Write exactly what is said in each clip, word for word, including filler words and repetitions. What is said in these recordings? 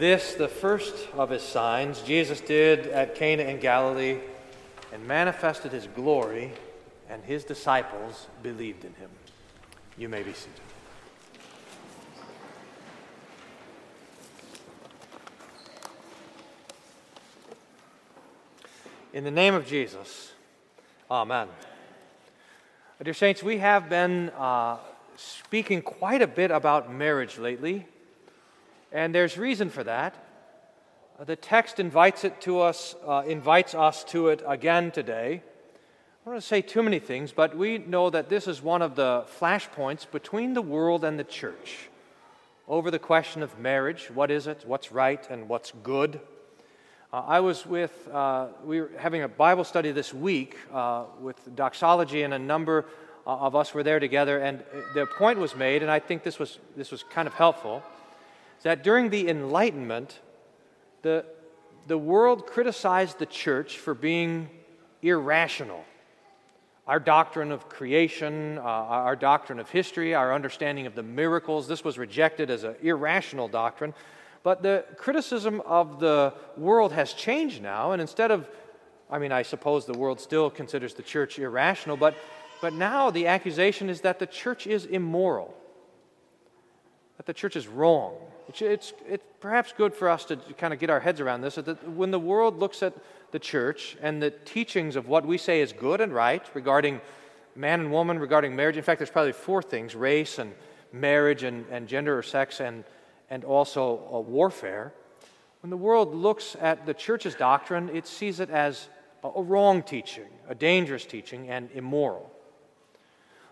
this, the first of his signs, Jesus did at Cana in Galilee and manifested his glory, and his disciples believed in him. You may be seated. In the name of Jesus, amen. Dear Saints, we have been uh, speaking quite a bit about marriage lately, and there's reason for that. The text invites it to us, uh, invites us to it again today. I don't want to say too many things, but we know that this is one of the flashpoints between the world and the church over the question of marriage. What is it? What's right and what's good? Uh, I was with, uh, we were having a Bible study this week uh, with doxology, and a number uh, of us were there together, and the point was made, and I think this was this was kind of helpful, that during the Enlightenment, the, the world criticized the church for being irrational. Our doctrine of creation, uh, our doctrine of history, our understanding of the miracles, this was rejected as an irrational doctrine. But the criticism of the world has changed now, and instead of, I mean, I suppose the world still considers the church irrational, but, but now the accusation is that the church is immoral, that the church is wrong. It's, it's, it's perhaps good for us to kind of get our heads around this, that when the world looks at the church and the teachings of what we say is good and right regarding man and woman, regarding marriage, in fact, there's probably four things, race and marriage and, and gender or sex and and also uh, warfare, when the world looks at the church's doctrine, it sees it as a, a wrong teaching, a dangerous teaching, and immoral.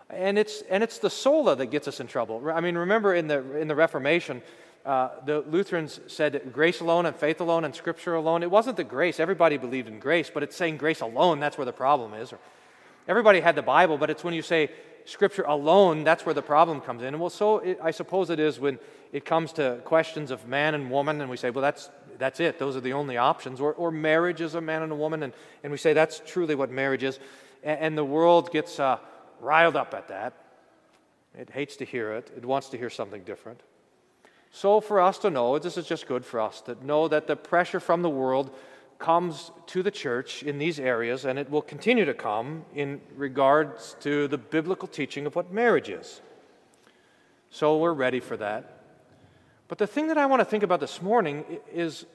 And it's and it's the sola that gets us in trouble. I mean, remember in the in the Reformation, uh, the Lutherans said grace alone and faith alone and Scripture alone. It wasn't the grace. Everybody believed in grace, but it's saying grace alone, that's where the problem is. Or, everybody had the Bible, but it's when you say Scripture alone, that's where the problem comes in. Well, so it, I suppose it is when it comes to questions of man and woman, and we say, well, that's that's it. Those are the only options. Or, or marriage is a man and a woman, and, and we say that's truly what marriage is. And, and the world gets uh, riled up at that. It hates to hear it. It wants to hear something different. So for us to know, this is just good for us, to know that the pressure from the world comes to the church in these areas, and it will continue to come in regards to the biblical teaching of what marriage is. So we're ready for that. But the thing that I want to think about this morning is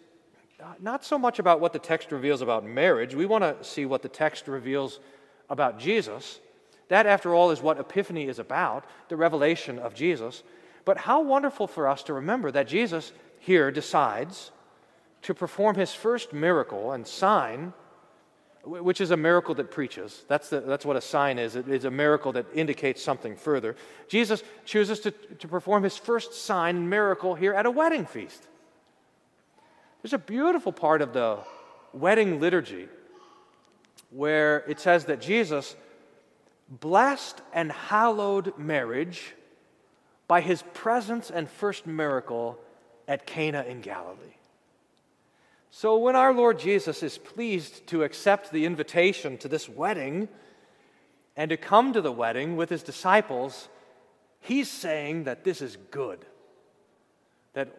not so much about what the text reveals about marriage. We want to see what the text reveals about Jesus. That, after all, is what Epiphany is about, the revelation of Jesus. But how wonderful for us to remember that Jesus here decides to perform his first miracle and sign, which is a miracle that preaches. That's the, that's what a sign is. It is a miracle that indicates something further. Jesus chooses to, to perform his first sign miracle here at a wedding feast. There's a beautiful part of the wedding liturgy where it says that Jesus blessed and hallowed marriage by his presence and first miracle at Cana in Galilee. So when our Lord Jesus is pleased to accept the invitation to this wedding and to come to the wedding with his disciples, he's saying that this is good. That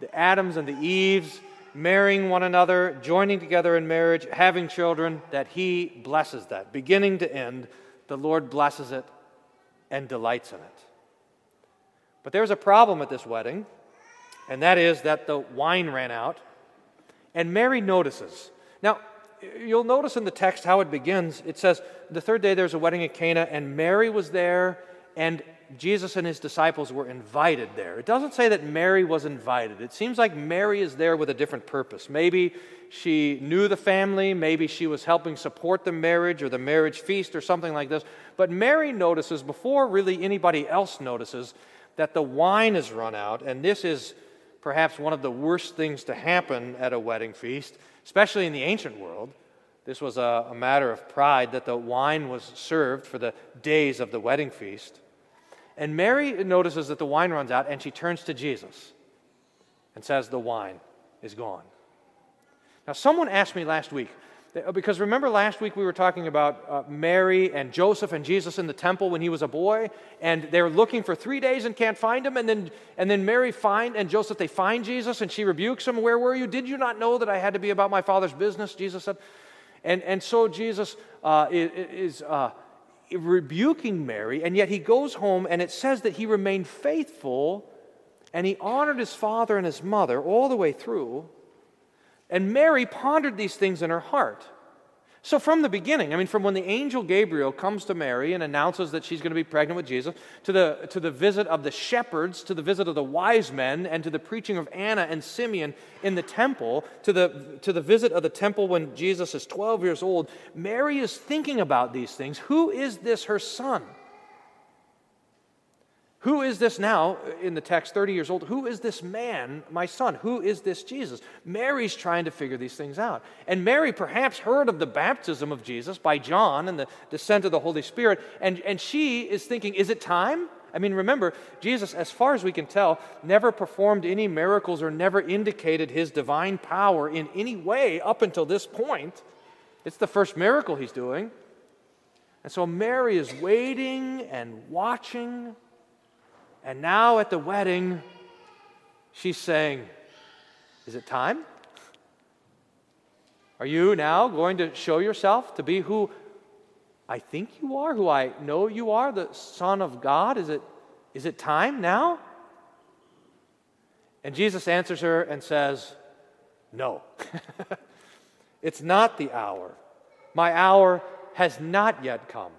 the Adams and the Eves marrying one another, joining together in marriage, having children, that he blesses that. Beginning to end, the Lord blesses it and delights in it. But there's a problem at this wedding, and that is that the wine ran out. And Mary notices. Now, you'll notice in the text how it begins. It says, the third day there's a wedding at Cana, and Mary was there, and Jesus and his disciples were invited there. It doesn't say that Mary was invited. It seems like Mary is there with a different purpose. Maybe she knew the family. Maybe she was helping support the marriage or the marriage feast or something like this. But Mary notices, before really anybody else notices, that the wine has run out, and this is perhaps one of the worst things to happen at a wedding feast, especially in the ancient world. This was a, a matter of pride that the wine was served for the days of the wedding feast. And Mary notices that the wine runs out, and she turns to Jesus and says, the wine is gone. Now, someone asked me last week, Because remember last week we were talking about uh, Mary and Joseph and Jesus in the temple when he was a boy, and they're looking for three days and can't find him, and then and then Mary find and Joseph, they find Jesus, and she rebukes him. Where were you? Did you not know that I had to be about my Father's business? Jesus said, and and so Jesus uh, is uh, rebuking Mary, and yet he goes home, and it says that he remained faithful, and he honored his father and his mother all the way through. And Mary pondered these things in her heart. So from the beginning, I mean, from when the angel Gabriel comes to Mary and announces that she's going to be pregnant with Jesus, to the to the visit of the shepherds, to the visit of the wise men, and to the preaching of Anna and Simeon in the temple, to the to the visit of the temple when Jesus is twelve years old, Mary is thinking about these things. Who is this, her son? Who is this now, in the text, thirty years old? Who is this man, my son? Who is this Jesus? Mary's trying to figure these things out. And Mary perhaps heard of the baptism of Jesus by John and the descent of the Holy Spirit, and, and she is thinking, is it time? I mean, remember, Jesus, as far as we can tell, never performed any miracles or never indicated his divine power in any way up until this point. It's the first miracle he's doing. And so Mary is waiting and watching. And now at the wedding, she's saying, is it time? Are you now going to show yourself to be who I think you are, who I know you are, the Son of God? Is it, is it time now? And Jesus answers her and says, no. It's not the hour. My hour has not yet come.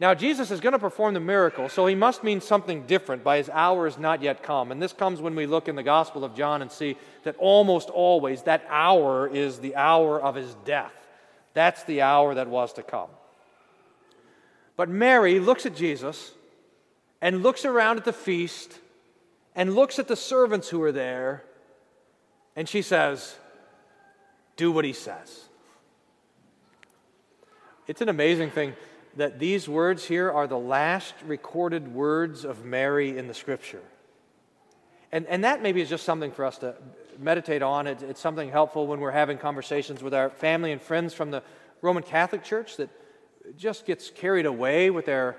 Now, Jesus is going to perform the miracle, so he must mean something different by his hour is not yet come. And this comes when we look in the Gospel of John and see that almost always that hour is the hour of his death. That's the hour that was to come. But Mary looks at Jesus and looks around at the feast and looks at the servants who are there, and she says, do what he says. It's an amazing thing that these words here are the last recorded words of Mary in the Scripture. And and that maybe is just something for us to meditate on. It, it's something helpful when we're having conversations with our family and friends from the Roman Catholic Church that just gets carried away with their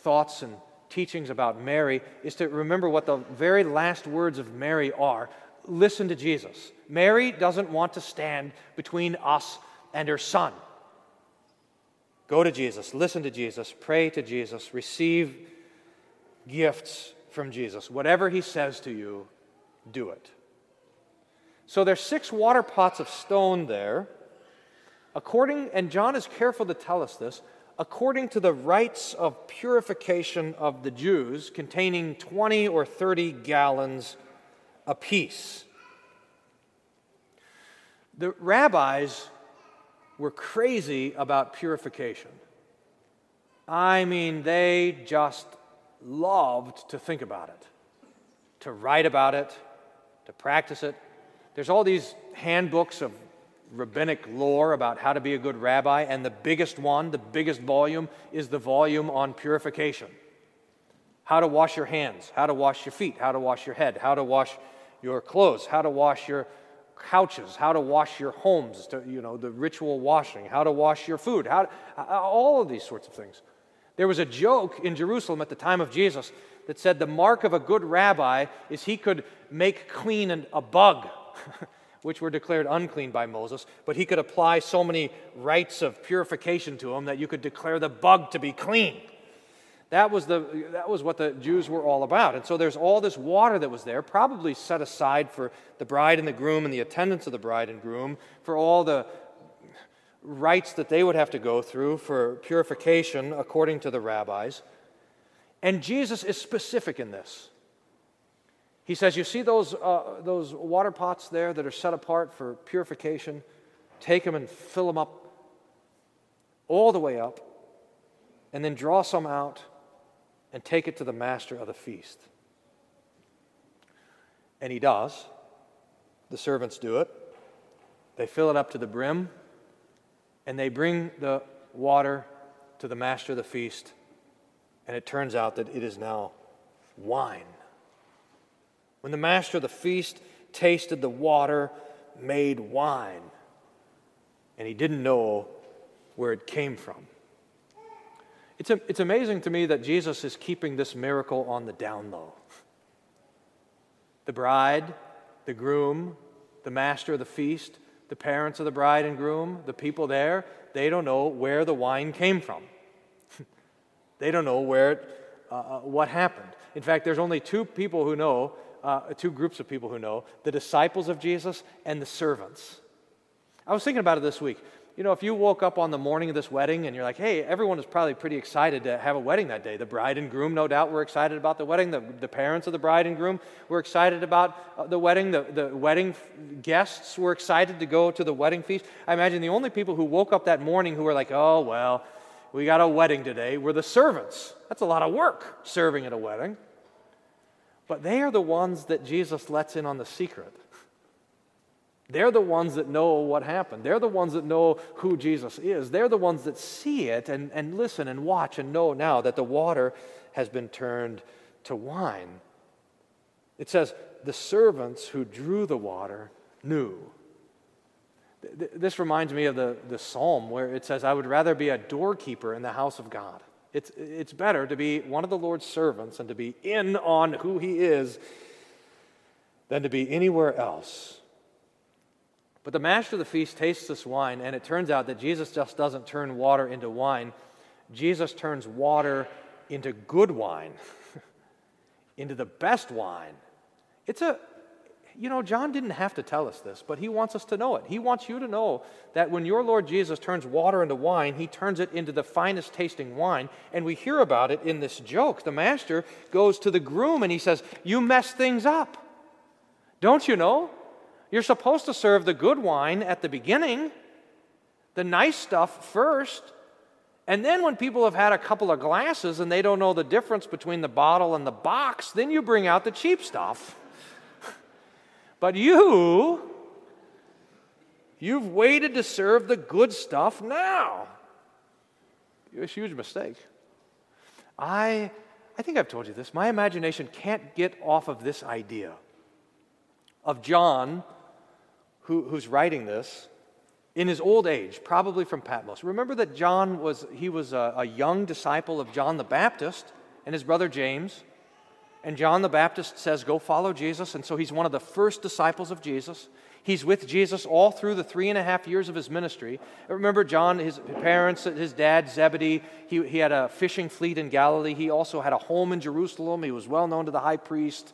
thoughts and teachings about Mary, is to remember what the very last words of Mary are. Listen to Jesus. Mary doesn't want to stand between us and her son. Go to Jesus, listen to Jesus, pray to Jesus, receive gifts from Jesus. Whatever he says to you, do it. So there's six water pots of stone there. According, and John is careful to tell us this, according to the rites of purification of the Jews, containing twenty or thirty gallons apiece. The rabbis were crazy about purification. I mean, they just loved to think about it, to write about it, to practice it. There's all these handbooks of rabbinic lore about how to be a good rabbi, and the biggest one, the biggest volume, is the volume on purification. How to wash your hands, how to wash your feet, how to wash your head, how to wash your clothes, how to wash your couches, how to wash your homes, to, you know, the ritual washing, how to wash your food, how to, all of these sorts of things. There was a joke in Jerusalem at the time of Jesus that said the mark of a good rabbi is he could make clean an, a bug, which were declared unclean by Moses, but he could apply so many rites of purification to him that you could declare the bug to be clean. That was the that was what the Jews were all about. And so there's all this water that was there, probably set aside for the bride and the groom and the attendants of the bride and groom, for all the rites that they would have to go through for purification according to the rabbis. And Jesus is specific in this. He says, you see those, uh, those water pots there that are set apart for purification? Take them and fill them up all the way up, and then draw some out and take it to the master of the feast. And he does. The servants do it. They fill it up to the brim, and they bring the water to the master of the feast, and it turns out that it is now wine. When the master of the feast tasted the water made wine, and he didn't know where it came from. It's a, it's amazing to me that Jesus is keeping this miracle on the down low. The bride, the groom, the master of the feast, the parents of the bride and groom, the people there, they don't know where the wine came from. They don't know where it, uh, what happened. In fact, there's only two people who know, uh, two groups of people who know, the disciples of Jesus and the servants. I was thinking about it this week. You know, if you woke up on the morning of this wedding and you're like, hey, everyone is probably pretty excited to have a wedding that day. The bride and groom, no doubt, were excited about the wedding. The, the parents of the bride and groom were excited about the wedding. The, the wedding guests were excited to go to the wedding feast. I imagine the only people who woke up that morning who were like, oh, well, we got a wedding today, were the servants. That's a lot of work, serving at a wedding. But they are the ones that Jesus lets in on the secret. They're the ones that know what happened. They're the ones that know who Jesus is. They're the ones that see it and, and listen and watch and know now that the water has been turned to wine. It says, the servants who drew the water knew. Th- this reminds me of the, the psalm where it says, I would rather be a doorkeeper in the house of God. It's, it's better to be one of the Lord's servants and to be in on who he is than to be anywhere else. But the master of the feast tastes this wine, and it turns out that Jesus just doesn't turn water into wine. Jesus turns water into good wine, into the best wine. It's a, you know, John didn't have to tell us this, but he wants us to know it. He wants you to know that when your Lord Jesus turns water into wine, he turns it into the finest tasting wine, and we hear about it in this joke. The master goes to the groom and he says, you mess things up. Don't you know? You're supposed to serve the good wine at the beginning, the nice stuff first, and then when people have had a couple of glasses and they don't know the difference between the bottle and the box, then you bring out the cheap stuff. But you, you've waited to serve the good stuff now. It's a huge mistake. I, I think I've told you this. My imagination can't get off of this idea of John, Who, who's writing this, in his old age, probably from Patmos. Remember that John was, he was a, a young disciple of John the Baptist and his brother James. And John the Baptist says, go follow Jesus. And so he's one of the first disciples of Jesus. He's with Jesus all through the three and a half years of his ministry. Remember John, his parents, his dad, Zebedee, he, he had a fishing fleet in Galilee. He also had a home in Jerusalem. He was well known to the high priest.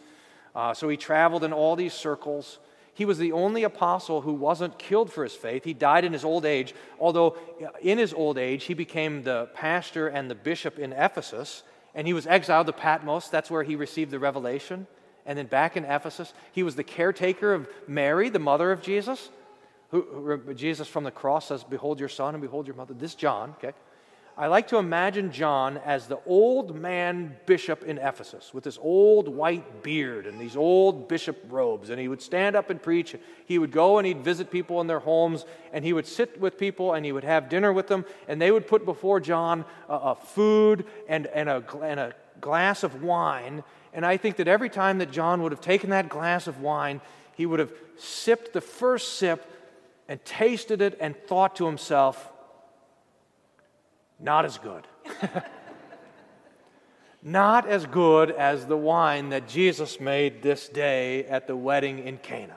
Uh, so he traveled in all these circles. He was the only apostle who wasn't killed for his faith. He died in his old age, although in his old age he became the pastor and the bishop in Ephesus, and he was exiled to Patmos. That's where he received the revelation. And then back in Ephesus, he was the caretaker of Mary, the mother of Jesus, who, who Jesus from the cross says, behold your son and behold your mother. This John, okay? I like to imagine John as the old man bishop in Ephesus with this old white beard and these old bishop robes, and he would stand up and preach. He would go and he'd visit people in their homes, and he would sit with people and he would have dinner with them, and they would put before John a, a food and, and, a, and a glass of wine. And I think that every time that John would have taken that glass of wine, he would have sipped the first sip and tasted it and thought to himself, not as good. Not as good as the wine that Jesus made this day at the wedding in Cana.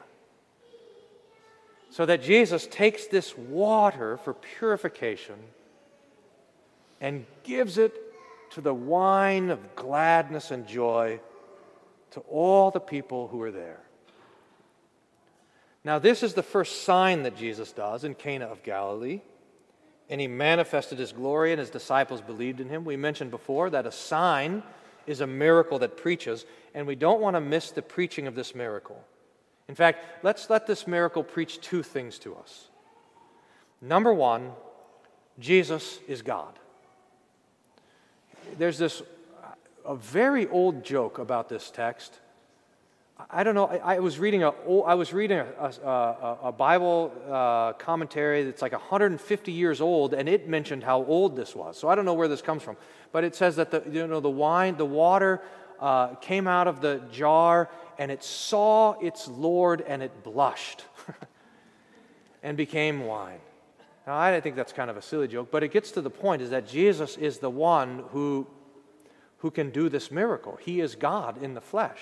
So that Jesus takes this water for purification and gives it to the wine of gladness and joy to all the people who are there. Now, this is the first sign that Jesus does in Cana of Galilee. And he manifested his glory, and his disciples believed in him. We mentioned before that a sign is a miracle that preaches, and we don't want to miss the preaching of this miracle. In fact, let's let this miracle preach two things to us. Number one, Jesus is God. There's this a very old joke about this text. I don't know. I, I was reading a. I was reading a, a, a Bible uh, commentary that's like one hundred fifty years old, and it mentioned how old this was. So I don't know where this comes from, but it says that the you know the wine, the water, uh, came out of the jar, and it saw its Lord, and it blushed, and became wine. Now, I think that's kind of a silly joke, but it gets to the point is that Jesus is the one who, who can do this miracle. He is God in the flesh.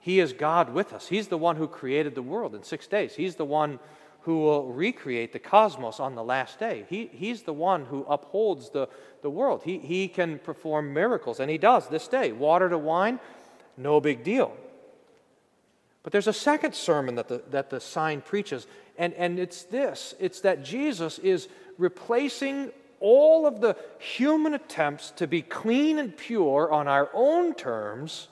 He is God with us. He's the one who created the world in six days. He's the one who will recreate the cosmos on the last day. He, he's the one who upholds the, the world. He, he can perform miracles, and he does this day. Water to wine, no big deal. But there's a second sermon that the, that the sign preaches, and, and it's this. It's that Jesus is replacing all of the human attempts to be clean and pure on our own terms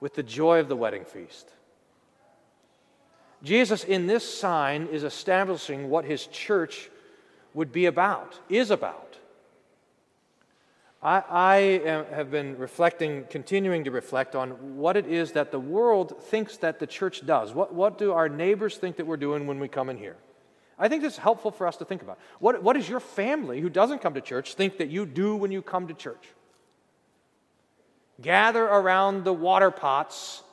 with the joy of the wedding feast. Jesus in this sign is establishing what his church would be about, is about. I, I am, have been reflecting, continuing to reflect on what it is that the world thinks that the church does. What, what do our neighbors think that we're doing when we come in here? I think this is helpful for us to think about. What, what does your family who doesn't come to church think that you do when you come to church? Gather around the water pots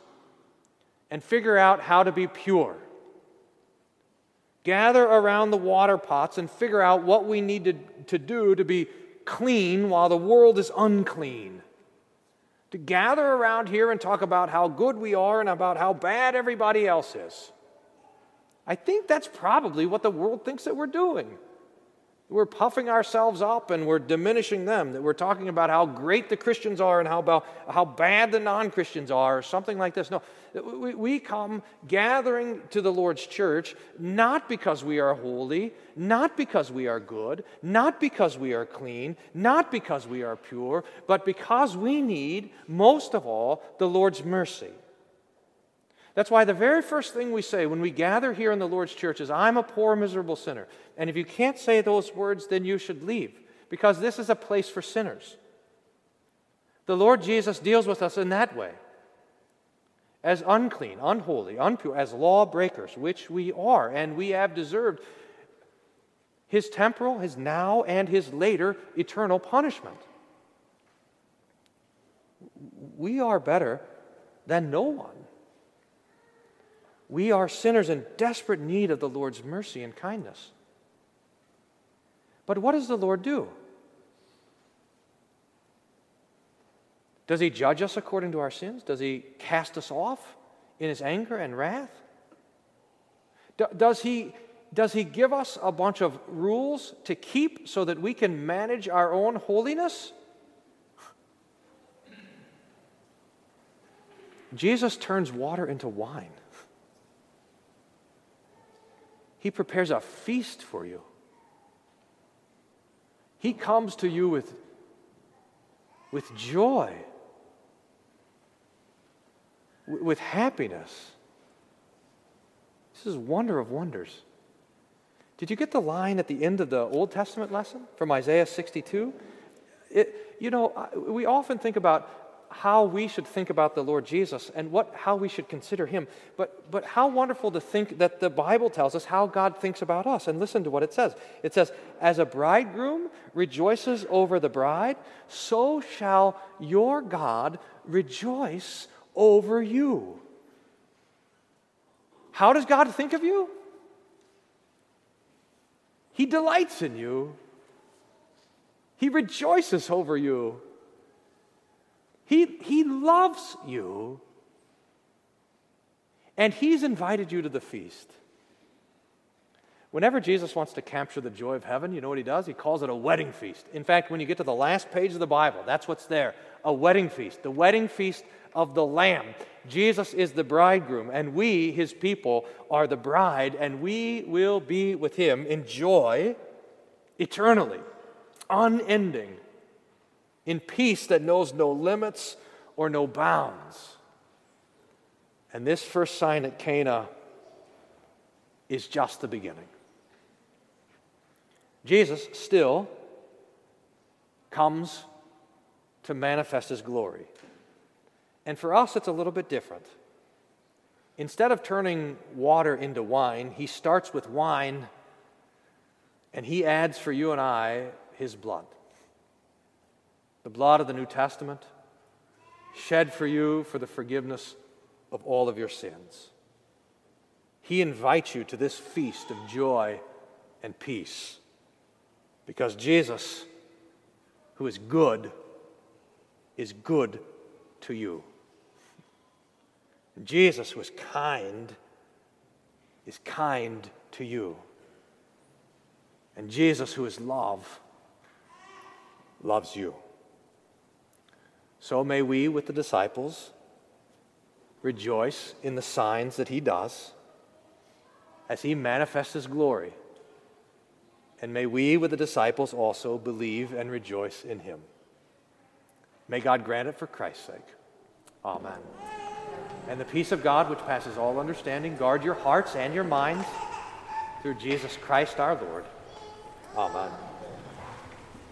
and figure out how to be pure. Gather around the water pots and figure out what we need to, to do to be clean while the world is unclean. To gather around here and talk about how good we are and about how bad everybody else is. I think that's probably what the world thinks that we're doing. We're puffing ourselves up and we're diminishing them, that we're talking about how great the Christians are and how, about, how bad the non-Christians are or something like this. No, we, we come gathering to the Lord's church not because we are holy, not because we are good, not because we are clean, not because we are pure, but because we need, most of all, the Lord's mercy. That's why the very first thing we say when we gather here in the Lord's church is, I'm a poor, miserable sinner. And if you can't say those words, then you should leave, because this is a place for sinners. The Lord Jesus deals with us in that way, as unclean, unholy, unpure, as lawbreakers, which we are, and we have deserved his temporal, his now, and his later eternal punishment. We are better than no one. We are sinners in desperate need of the Lord's mercy and kindness. But what does the Lord do? Does he judge us according to our sins? Does he cast us off in his anger and wrath? Do, does he, does he give us a bunch of rules to keep so that we can manage our own holiness? Jesus turns water into wine. He prepares a feast for you. He comes to you with, with joy, with happiness. This is wonder of wonders. Did you get the line at the end of the Old Testament lesson from Isaiah sixty-two? It, you know, we often think about how we should think about the Lord Jesus and what how we should consider him. But but how wonderful to think that the Bible tells us how God thinks about us. And listen to what it says. It says, as a bridegroom rejoices over the bride, so shall your God rejoice over you. How does God think of you? He delights in you. He rejoices over you. He, he loves you, and he's invited you to the feast. Whenever Jesus wants to capture the joy of heaven, you know what he does? He calls it a wedding feast. In fact, when you get to the last page of the Bible, that's what's there, a wedding feast, the wedding feast of the Lamb. Jesus is the bridegroom, and we, his people, are the bride, and we will be with him in joy eternally, unending, in peace that knows no limits or no bounds. And this first sign at Cana is just the beginning. Jesus still comes to manifest his glory. And for us, it's a little bit different. Instead of turning water into wine, he starts with wine, and he adds for you and I his blood. The blood of the New Testament, shed for you for the forgiveness of all of your sins. He invites you to this feast of joy and peace. Because Jesus, who is good, is good to you. And Jesus, who is kind, is kind to you. And Jesus, who is love, loves you. So may we, with the disciples, rejoice in the signs that he does as he manifests his glory. And may we, with the disciples, also believe and rejoice in him. May God grant it for Christ's sake. Amen. And the peace of God, which passes all understanding, guard your hearts and your minds through Jesus Christ our Lord. Amen.